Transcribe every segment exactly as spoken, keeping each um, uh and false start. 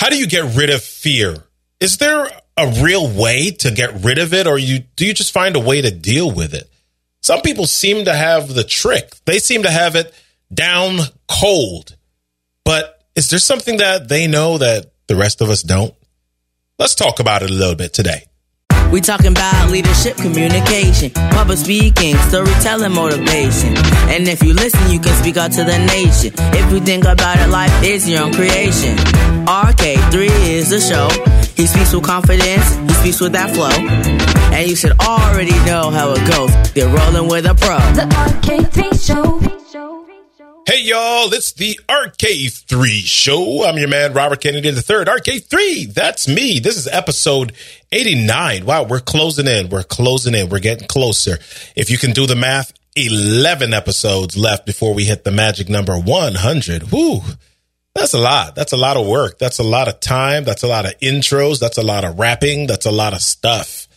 How do you get rid of fear? Is there a real way to get rid of it, or you do you just find a way to deal with it? Some people seem to have the trick. They seem to have it down cold. But is there something that they know that the rest of us don't? Let's talk about it a little bit today. We talking about leadership, communication, public speaking, storytelling, motivation. And if you listen, you can speak out to the nation. If you think about it, life is your own creation. R K three is the show. He speaks with confidence. He speaks with that flow. And you should already know how it goes. They're rolling with a pro. The R K three Show. Hey, y'all. It's the R K three Show. I'm your man, Robert Kennedy the third. R K three. That's me. This is episode eighty-nine. Wow, we're closing in. We're closing in. We're getting closer. If you can do the math, eleven episodes left before we hit the magic number one hundred. Woo. That's a lot. That's a lot of work. That's a lot of time. That's a lot of intros. That's a lot of rapping. That's a lot of stuff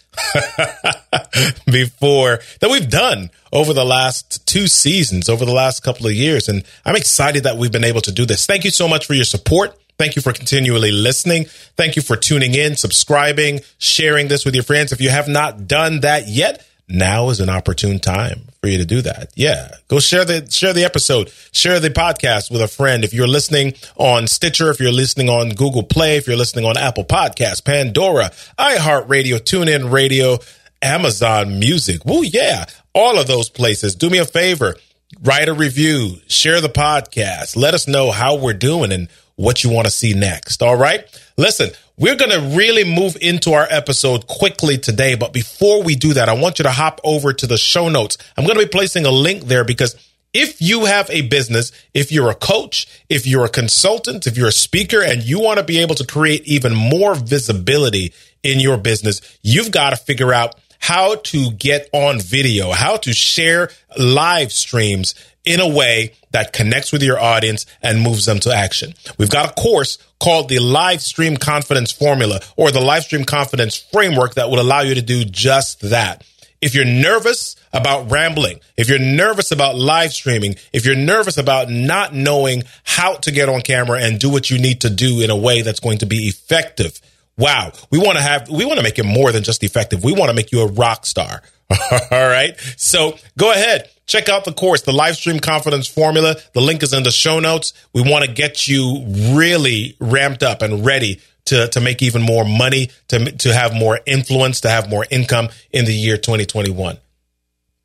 before that we've done over the last two seasons, over the last couple of years. And I'm excited that we've been able to do this. Thank you so much for your support. Thank you for continually listening. Thank you for tuning in, subscribing, sharing this with your friends. If you have not done that yet, now is an opportune time for you to do that. Yeah. Go share the share the episode, share the podcast with a friend. If you're listening on Stitcher, if you're listening on Google Play, if you're listening on Apple Podcasts, Pandora, iHeartRadio, TuneIn Radio, Amazon Music. Woo, yeah. All of those places. Do me a favor. Write a review. Share the podcast. Let us know how we're doing and what you want to see next. All right. Listen, we're going to really move into our episode quickly today. But before we do that, I want you to hop over to the show notes. I'm going to be placing a link there because if you have a business, if you're a coach, if you're a consultant, if you're a speaker, and you want to be able to create even more visibility in your business, you've got to figure out how to get on video, how to share live streams in a way that connects with your audience and moves them to action. We've got a course called the Live Stream Confidence Formula or the Live Stream Confidence Framework that will allow you to do just that. If you're nervous about rambling, if you're nervous about live streaming, if you're nervous about not knowing how to get on camera and do what you need to do in a way that's going to be effective, wow, we want to have, we want to make it more than just effective. We want to make you a rock star. All right. So go ahead. Check out the course, the Live Stream Confidence Formula. The link is in the show notes. We want to get you really ramped up and ready to, to make even more money, to, to have more influence, to have more income in the year twenty twenty-one.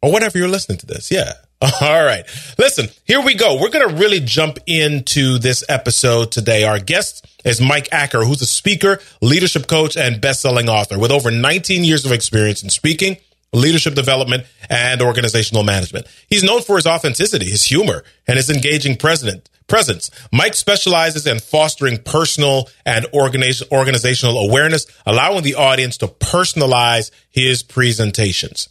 Or whenever you're listening to this. Yeah. All right. Listen, here we go. We're going to really jump into this episode today. Our guest is Mike Acker, who's a speaker, leadership coach, and best-selling author with over nineteen years of experience in speaking, leadership development, and organizational management. He's known for his authenticity, his humor, and his engaging presence. Mike specializes in fostering personal and organizational awareness, allowing the audience to personalize his presentations.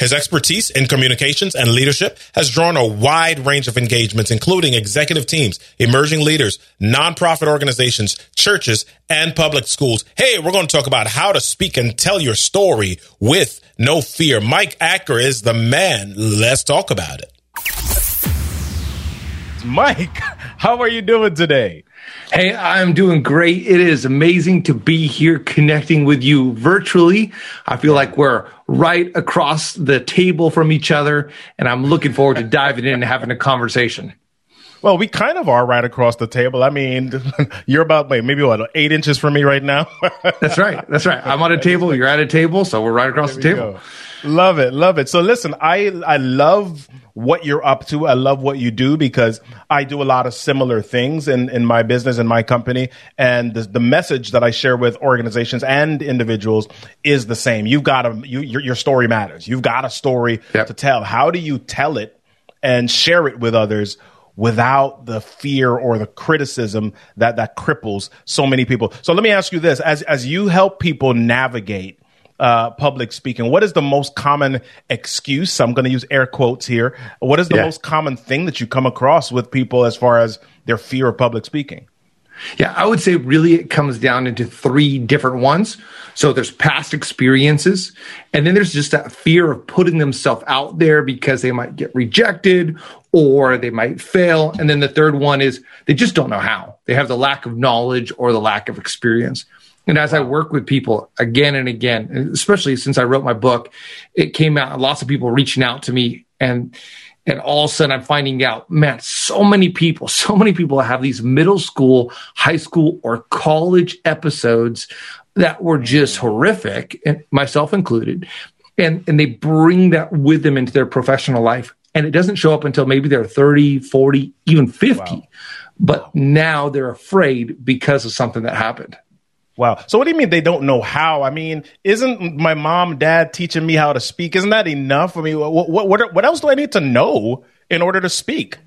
His expertise in communications and leadership has drawn a wide range of engagements, including executive teams, emerging leaders, nonprofit organizations, churches, and public schools. Hey, we're going to talk about how to speak and tell your story with no fear. Mike Acker is the man. Let's talk about it. Mike, how are you doing today? Hey, I'm doing great. It is amazing to be here connecting with you virtually. I feel like we're right across the table from each other, and I'm looking forward to diving in and having a conversation. Well, we kind of are right across the table. I mean, you're about wait, maybe what, eight inches from me right now? That's right. That's right. I'm on a table. You're at a table. So we're right across the table. Go. Love it. Love it. So listen, I I love what you're up to. I love what you do because I do a lot of similar things in, in my business and my company. And the, the message that I share with organizations and individuals is the same. You've got a, you, your, your story matters. You've got a story yep. to tell. How do you tell it and share it with others without the fear or the criticism that, that cripples so many people? So let me ask you this. As, as you help people navigate uh, public speaking, what is the most common excuse? I'm going to use air quotes here. What is the yeah. most common thing that you come across with people as far as their fear of public speaking? Yeah, I would say really it comes down into three different ones. So there's past experiences, and then there's just that fear of putting themselves out there because they might get rejected or they might fail. And then the third one is they just don't know how. They have the lack of knowledge or the lack of experience. And as I work with people again and again, especially since I wrote my book, it came out, lots of people reaching out to me. And and all of a sudden I'm finding out, man, so many people, so many people have these middle school, high school, or college episodes that were just horrific, and myself included. And, and they bring that with them into their professional life. And it doesn't show up until maybe they're thirty, forty, even fifty. Wow. But now they're afraid because of something that happened. Wow. So what do you mean they don't know how? I mean, isn't my mom, dad teaching me how to speak? Isn't that enough? I mean, what what what else do I need to know in order to speak?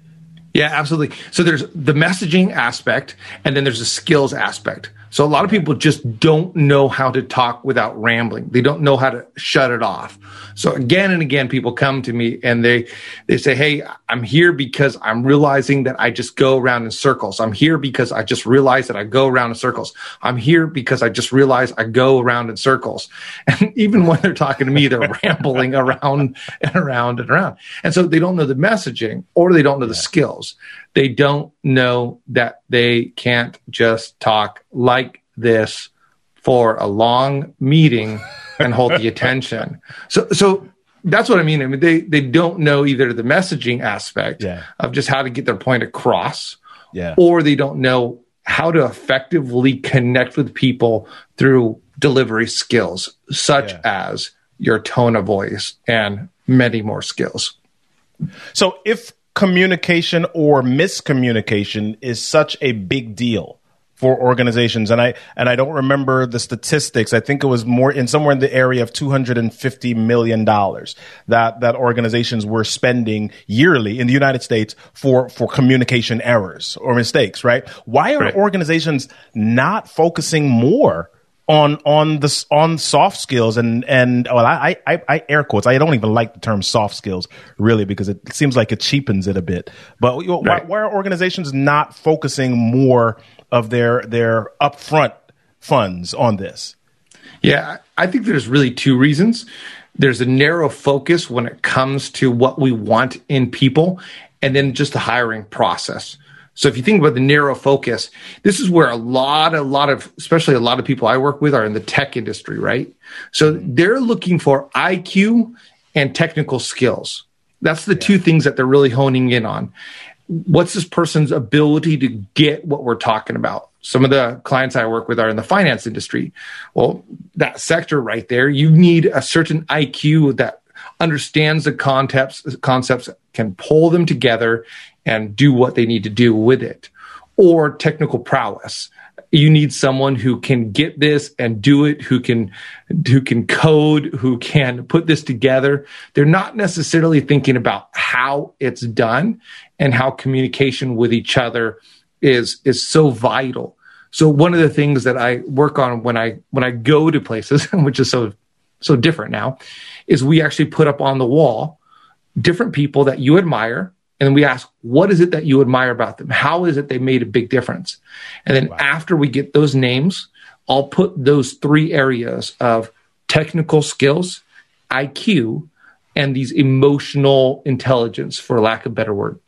Yeah, absolutely. So there's the messaging aspect, and then there's the skills aspect. So a lot of people just don't know how to talk without rambling. They don't know how to shut it off. So again and again, people come to me and they they say, hey, I'm here because I'm realizing that I just go around in circles. I'm here because I just realize that I go around in circles. I'm here because I just realize I go around in circles. And even when they're talking to me, they're rambling around and around and around. And so they don't know the messaging, or they don't know the skills. They don't know that they can't just talk like this for a long meeting and hold the attention. So, so that's what I mean. I mean, they, they don't know either the messaging aspect yeah. of just how to get their point across, yeah. or they don't know how to effectively connect with people through delivery skills, such yeah. as your tone of voice and many more skills. So if communication or miscommunication is such a big deal for organizations, and I and I don't remember the statistics. I think it was more in somewhere in the area of two hundred fifty million dollars that that organizations were spending yearly in the United States for for communication errors or mistakes, right? Why are right. organizations not focusing more on on this on soft skills and and well I, I I air quotes? I don't even like the term soft skills really, because it seems like it cheapens it a bit. But right. why, why are organizations not focusing more of their their upfront funds on this? Yeah, I think there's really two reasons. There's a narrow focus when it comes to what we want in people, and then just the hiring process. So if you think about the narrow focus, this is where a lot, a lot of, especially a lot of people I work with are in the tech industry, right? So they're looking for I Q and technical skills. That's the yeah. two things that they're really honing in on. What's this person's ability to get what we're talking about? Some of the clients I work with are in the finance industry. Well, that sector right there, you need a certain I Q that understands the concepts, concepts can pull them together and do what they need to do with it. Or technical prowess. You need someone who can get this and do it, who can who can code, who can put this together. They're not necessarily thinking about how it's done and how communication with each other is is so vital. So one of the things that I work on when I when I go to places, which is so so different now, is we actually put up on the wall different people that you admire. And then we ask, what is it that you admire about them? How is it they made a big difference? And then wow. after we get those names, I'll put those three areas of technical skills, I Q, and these emotional intelligence, for lack of a better word.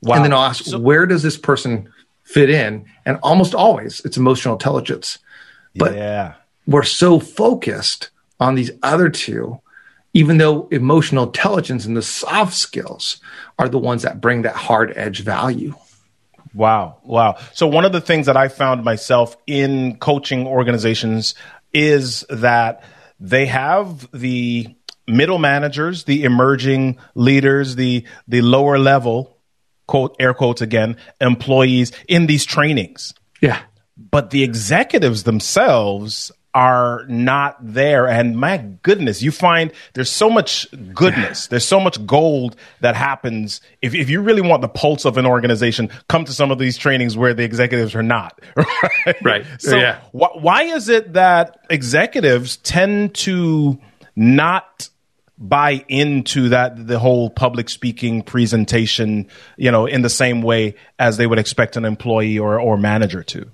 Wow. And then I'll ask, so- where does this person fit in? And almost always it's emotional intelligence. But yeah. we're so focused on these other two, even though emotional intelligence and the soft skills are the ones that bring that hard edge value. Wow. Wow. So one of the things that I found myself in coaching organizations is that they have the middle managers, the emerging leaders, the, the lower level, quote, air quotes again, employees in these trainings. Yeah. But the executives themselves are not there. And my goodness, you find there's so much goodness. There's so much gold that happens. If, if you really want the pulse of an organization, come to some of these trainings where the executives are not. Right. right. So yeah. wh- why is it that executives tend to not buy into that, the whole public speaking presentation, you know, in the same way as they would expect an employee or, or manager to?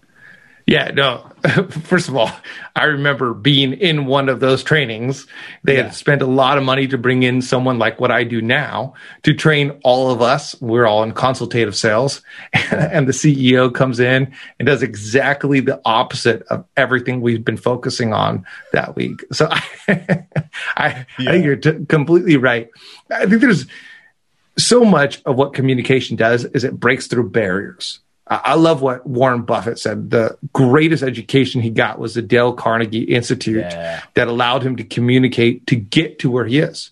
Yeah, no. First of all, I remember being in one of those trainings. They yeah. had spent a lot of money to bring in someone like what I do now to train all of us. We're all in consultative sales. And the C E O comes in and does exactly the opposite of everything we've been focusing on that week. So I, I, yeah. I think you're t- completely right. I think there's so much of what communication does is it breaks through barriers. I love what Warren Buffett said. The greatest education he got was the Dale Carnegie Institute yeah. that allowed him to communicate to get to where he is.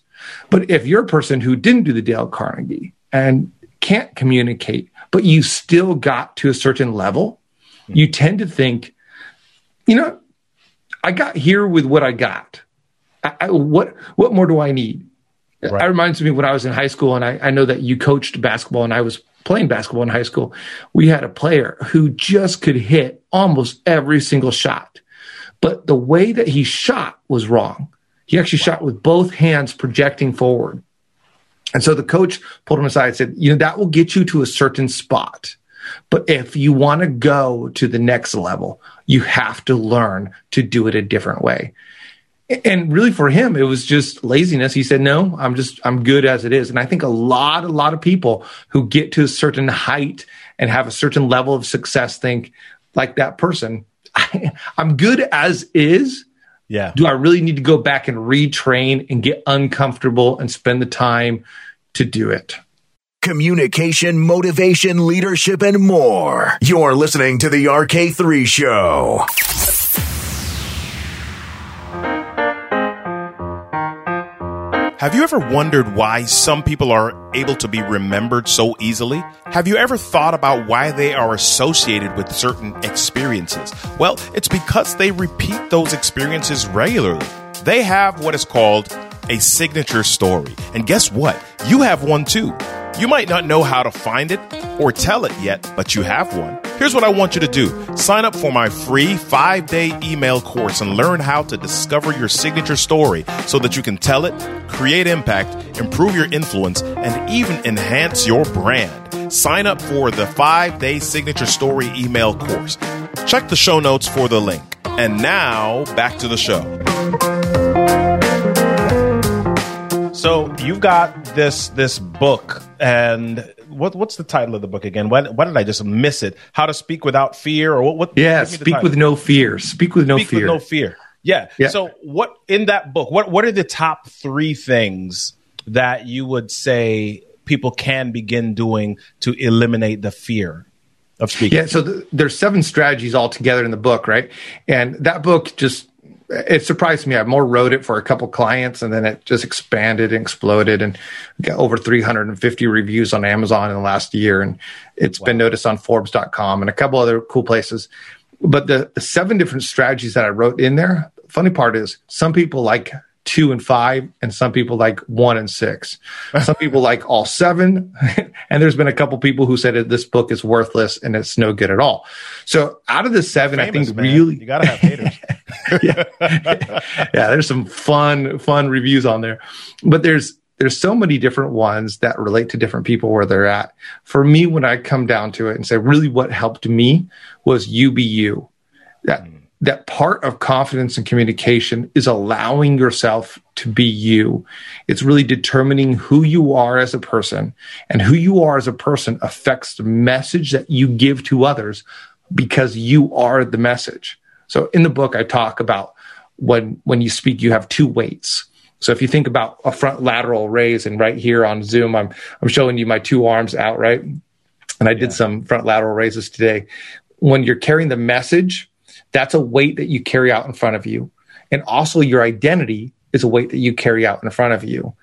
But if you're a person who didn't do the Dale Carnegie and can't communicate, but you still got to a certain level, mm-hmm. you tend to think, you know, I got here with what I got. I, I, what what more do I need? Right. It reminds me when I was in high school, and I, I know that you coached basketball, and I was playing basketball in high school, we had a player who just could hit almost every single shot. But the way that he shot was wrong. He actually shot with both hands projecting forward. And so the coach pulled him aside and said, you know, that will get you to a certain spot. But if you want to go to the next level, you have to learn to do it a different way. And really for him, it was just laziness. He said, no, I'm just, I'm good as it is. And I think a lot, a lot of people who get to a certain height and have a certain level of success think like that person, I, I'm good as is. Yeah. Do I really need to go back and retrain and get uncomfortable and spend the time to do it? Communication, motivation, leadership, and more. You're listening to The R K three Show. Have you ever wondered why some people are able to be remembered so easily? Have you ever thought about why they are associated with certain experiences? Well, it's because they repeat those experiences regularly. They have what is called a signature story. And guess what? You have one too. You might not know how to find it or tell it yet, but you have one. Here's what I want you to do. Sign up for my free five-day email course and learn how to discover your signature story so that you can tell it, create impact, improve your influence, and even enhance your brand. Sign up for the five-day signature story email course. Check the show notes for the link. And now, back to the show. So you've got this this book, and What, what's the title of the book again? Why, why did I just miss it? How to Speak Without Fear? Or what? what yeah, Speak With No Fear. Speak With No Fear. Speak With No Fear. Yeah. yeah. So what in that book, what, what are the top three things that you would say people can begin doing to eliminate the fear of speaking? Yeah, so the, there's seven strategies all together in the book, right? And that book just... it surprised me. I more wrote it for a couple clients, and then it just expanded and exploded, and got over three hundred fifty reviews on Amazon in the last year. And it's wow. been noticed on Forbes dot com and a couple other cool places. But the, the seven different strategies that I wrote in there, the funny part is some people like two and five, and some people like one and six. Some people like all seven. And there's been a couple people who said this book is worthless and it's no good at all. So out of the seven, famous, I think man. really... you got to have haters. yeah. yeah, there's some fun, fun reviews on there. But there's there's so many different ones that relate to different people where they're at. For me, when I come down to it and say, really what helped me was you be you. That, mm. that part of confidence and communication is allowing yourself to be you. It's really determining who you are as a person, and who you are as a person affects the message that you give to others because you are the message. So in the book, I talk about when when you speak, you have two weights. So if you think about a front lateral raise, and right here on Zoom, I'm I'm showing you my two arms out, right? And I did yeah. some front lateral raises today. When you're carrying the message, that's a weight that you carry out in front of you. And also your identity is a weight that you carry out in front of you.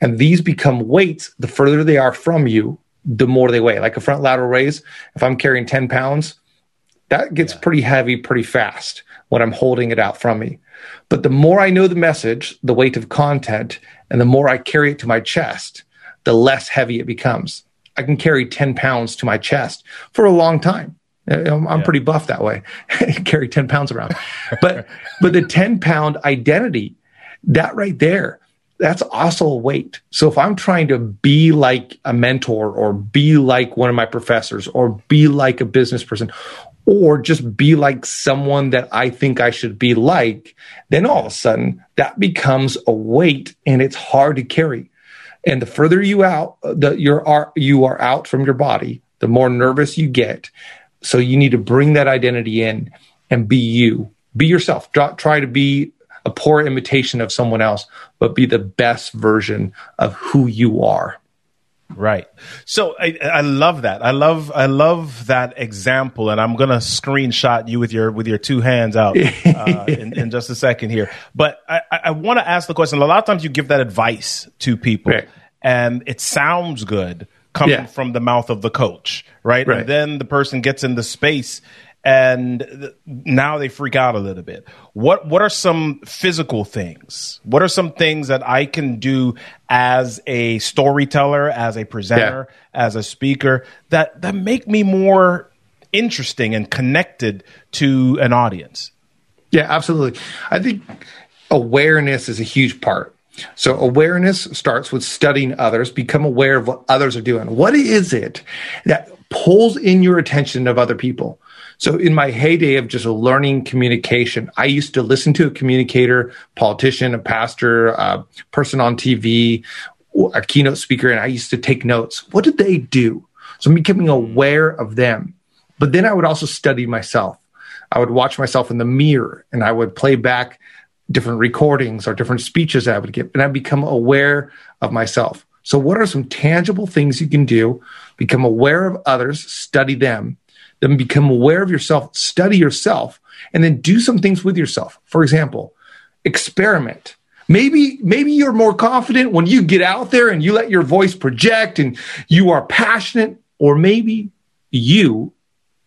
And these become weights. The further they are from you, the more they weigh. Like a front lateral raise, if I'm carrying ten pounds, that gets yeah. pretty heavy pretty fast when I'm holding it out from me. But the more I know the message, the weight of content, and the more I carry it to my chest, the less heavy it becomes. I can carry ten pounds to my chest for a long time. I'm, I'm yeah. pretty buff that way. Carry ten pounds around. But but the ten pound identity, that right there, that's also a weight. So if I'm trying to be like a mentor, or be like one of my professors, or be like a business person, or just be like someone that I think I should be like, then all of a sudden that becomes a weight and it's hard to carry. And the further you out, the, you're, you are out from your body, the more nervous you get. So you need to bring that identity in and be you. Be yourself. Try to be a poor imitation of someone else, but be the best version of who you are. Right. So I, I love that. I love I love that example, and I'm gonna screenshot you with your with your two hands out uh, in, in just a second here. But I, I want to ask the question. A lot of times you give that advice to people, right, and it sounds good coming yeah. from the mouth of the coach, right? right? And then the person gets in the space, and th- now they freak out a little bit. What What are some physical things? What are some things that I can do as a storyteller, as a presenter, yeah. as a speaker that, that make me more interesting and connected to an audience? Yeah, absolutely. I think awareness is a huge part. So awareness starts with studying others. Become aware of what others are doing. What is it that pulls in your attention of other people? So in my heyday of just learning communication, I used to listen to a communicator, politician, a pastor, a person on T V, a keynote speaker, and I used to take notes. What did they do? So I'm becoming aware of them. But then I would also study myself. I would watch myself in the mirror, and I would play back different recordings or different speeches that I would give, and I become aware of myself. So what are some tangible things you can do? Become aware of others, study them. Then become aware of yourself, study yourself, and then do some things with yourself. For example, experiment. Maybe, maybe you're more confident when you get out there and you let your voice project and you are passionate, or maybe you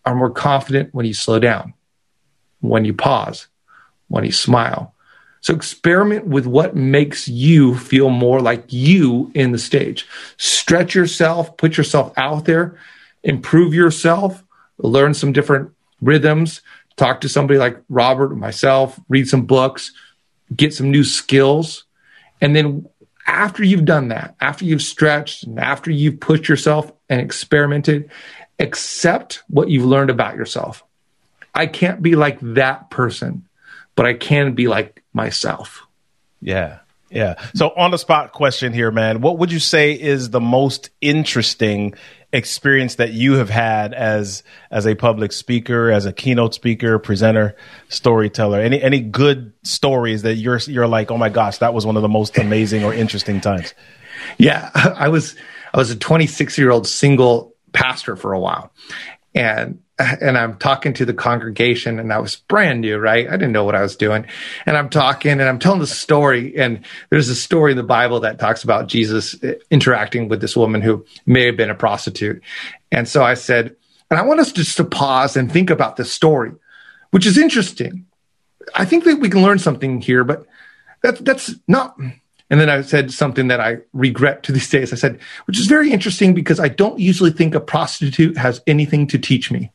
are more confident when you slow down, when you pause, when you smile. So experiment with what makes you feel more like you in the stage. Stretch yourself, put yourself out there, improve yourself, learn some different rhythms, talk to somebody like Robert or myself, read some books, get some new skills. And then after you've done that, after you've stretched and after you've pushed yourself and experimented, accept what you've learned about yourself. I can't be like that person, but I can be like myself. Yeah. Yeah. So on the spot question here, man, what would you say is the most interesting experience that you have had as as a public speaker, as a keynote speaker, presenter, storyteller? Any any good stories that you're you're like, oh my gosh, that was one of the most amazing or interesting times? Yeah, I was I was a twenty-six year old single pastor for a while, and and I'm talking to the congregation, and I was brand new, right? I didn't know what I was doing, and I'm talking and I'm telling the story, and there's a story in the Bible that talks about Jesus interacting with this woman who may have been a prostitute. And so I said, and I want us just to pause and think about this story, which is interesting. I think that we can learn something here, but that, that's not. And then I said something that I regret to these days. I said, which is very interesting because I don't usually think a prostitute has anything to teach me.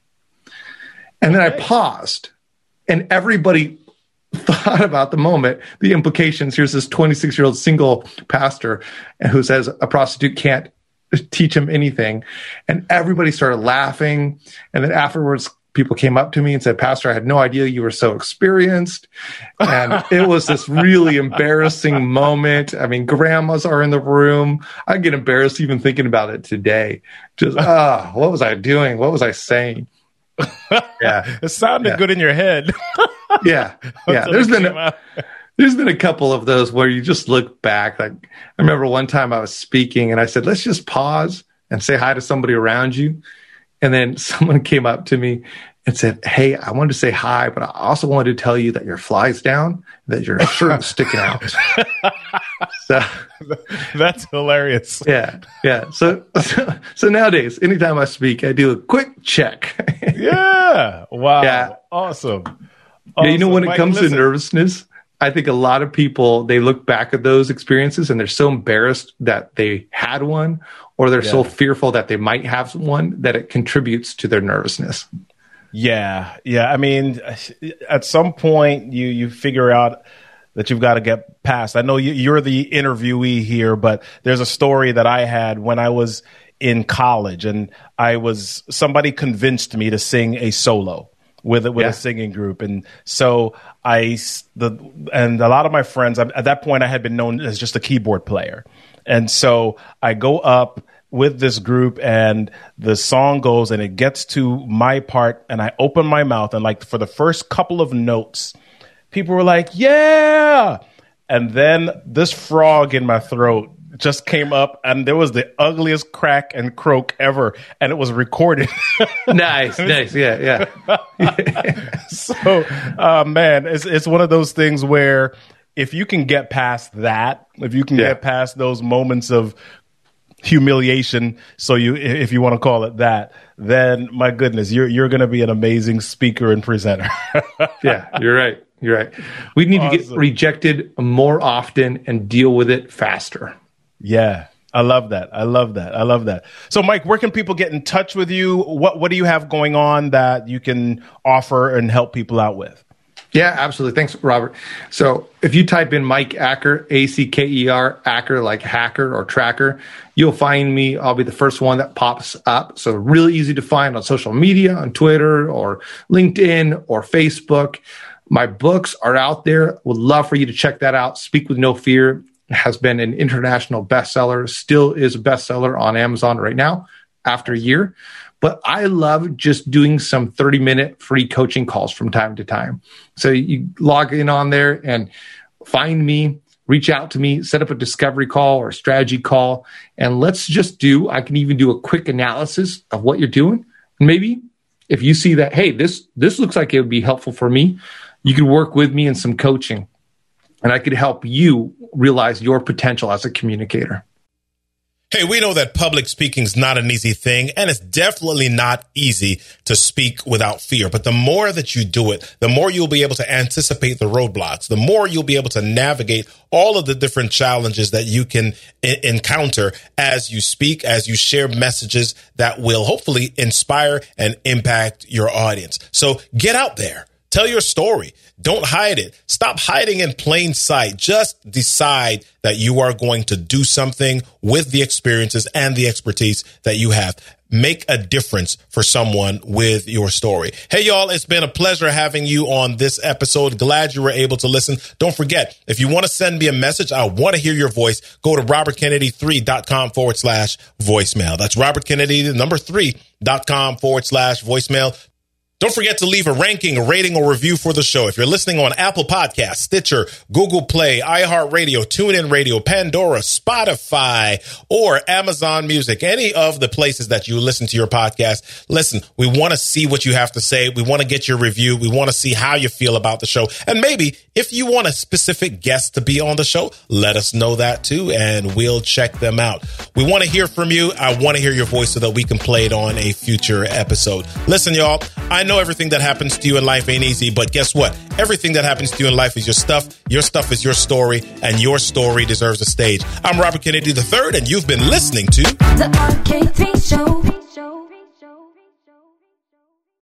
And then I paused, and everybody thought about the moment, the implications. Here's this twenty-six-year-old single pastor who says a prostitute can't teach him anything. And everybody started laughing. And then afterwards, people came up to me and said, Pastor, I had no idea you were so experienced. And it was this really embarrassing moment. I mean, grandmas are in the room. I get embarrassed even thinking about it today. Just, ah, oh, what was I doing? What was I saying? Yeah, it sounded yeah. good in your head. yeah, yeah. There's been a, there's been a couple of those where you just look back. Like I remember one time I was speaking and I said, "Let's just pause and say hi to somebody around you," and then someone came up to me and said, "Hey, I wanted to say hi, but I also wanted to tell you that your fly's down, that your shirt's sticking out." So that's hilarious. Yeah, yeah. So, so, so nowadays, anytime I speak, I do a quick check. Yeah. Wow. Yeah. Awesome. awesome. Yeah, you know, when Mike, it comes listen. to nervousness, I think a lot of people, they look back at those experiences and they're so embarrassed that they had one, or they're yeah. so fearful that they might have one that it contributes to their nervousness. Yeah, yeah. I mean, at some point, you you figure out that you've got to get past. I know you, you're the interviewee here, but there's a story that I had when I was in college, and I was somebody convinced me to sing a solo, with it with yeah. a singing group. And so I the and a lot of my friends at that point, I had been known as just a keyboard player. And so I go up with this group and the song goes and it gets to my part and I open my mouth, and like for the first couple of notes, people were like, yeah. And then this frog in my throat just came up, and there was the ugliest crack and croak ever, and it was recorded. Nice, nice, yeah, yeah. So, uh, man, it's it's one of those things where if you can get past that, if you can yeah. get past those moments of humiliation, so you, if you want to call it that, then my goodness, you're you're going to be an amazing speaker and presenter. Yeah, you're right. You're right. We need awesome. to get rejected more often and deal with it faster. Yeah, I love that. I love that. I love that. So, Mike, where can people get in touch with you? What What do you have going on that you can offer and help people out with? Yeah, absolutely. Thanks, Robert. So if you type in Mike Acker, A C K E R, Acker, like hacker or tracker, you'll find me. I'll be the first one that pops up. So really easy to find on social media, on Twitter or LinkedIn or Facebook. My books are out there. Would love for you to check that out. Speak With No Fear has been an international bestseller, still is a bestseller on Amazon right now after a year. But I love just doing some thirty-minute free coaching calls from time to time. So you log in on there and find me, reach out to me, set up a discovery call or a strategy call, and let's just do, I can even do a quick analysis of what you're doing. Maybe if you see that, hey, this this looks like it would be helpful for me, you could work with me in some coaching. And I could help you realize your potential as a communicator. Hey, we know that public speaking is not an easy thing, and it's definitely not easy to speak without fear. But the more that you do it, the more you'll be able to anticipate the roadblocks, the more you'll be able to navigate all of the different challenges that you can I- encounter as you speak, as you share messages that will hopefully inspire and impact your audience. So get out there. Tell your story. Don't hide it. Stop hiding in plain sight. Just decide that you are going to do something with the experiences and the expertise that you have. Make a difference for someone with your story. Hey, y'all, it's been a pleasure having you on this episode. Glad you were able to listen. Don't forget, if you want to send me a message, I want to hear your voice. Go to robertkennedy3.com forward slash voicemail. That's robertkennedy, the number three.com forward slash voicemail. Don't forget to leave a ranking, a rating, or review for the show. If you're listening on Apple Podcasts, Stitcher, Google Play, iHeartRadio, TuneIn Radio, Pandora, Spotify, or Amazon Music, any of the places that you listen to your podcast, listen, we want to see what you have to say. We want to get your review. We want to see how you feel about the show. And maybe if you want a specific guest to be on the show, let us know that too, and we'll check them out. We want to hear from you. I want to hear your voice so that we can play it on a future episode. Listen, y'all, I know everything that happens to you in life ain't easy, but guess what? Everything that happens to you in life is your stuff. Your stuff is your story, and your story deserves a stage. I'm Robert Kennedy the third, and you've been listening to The R K three Show.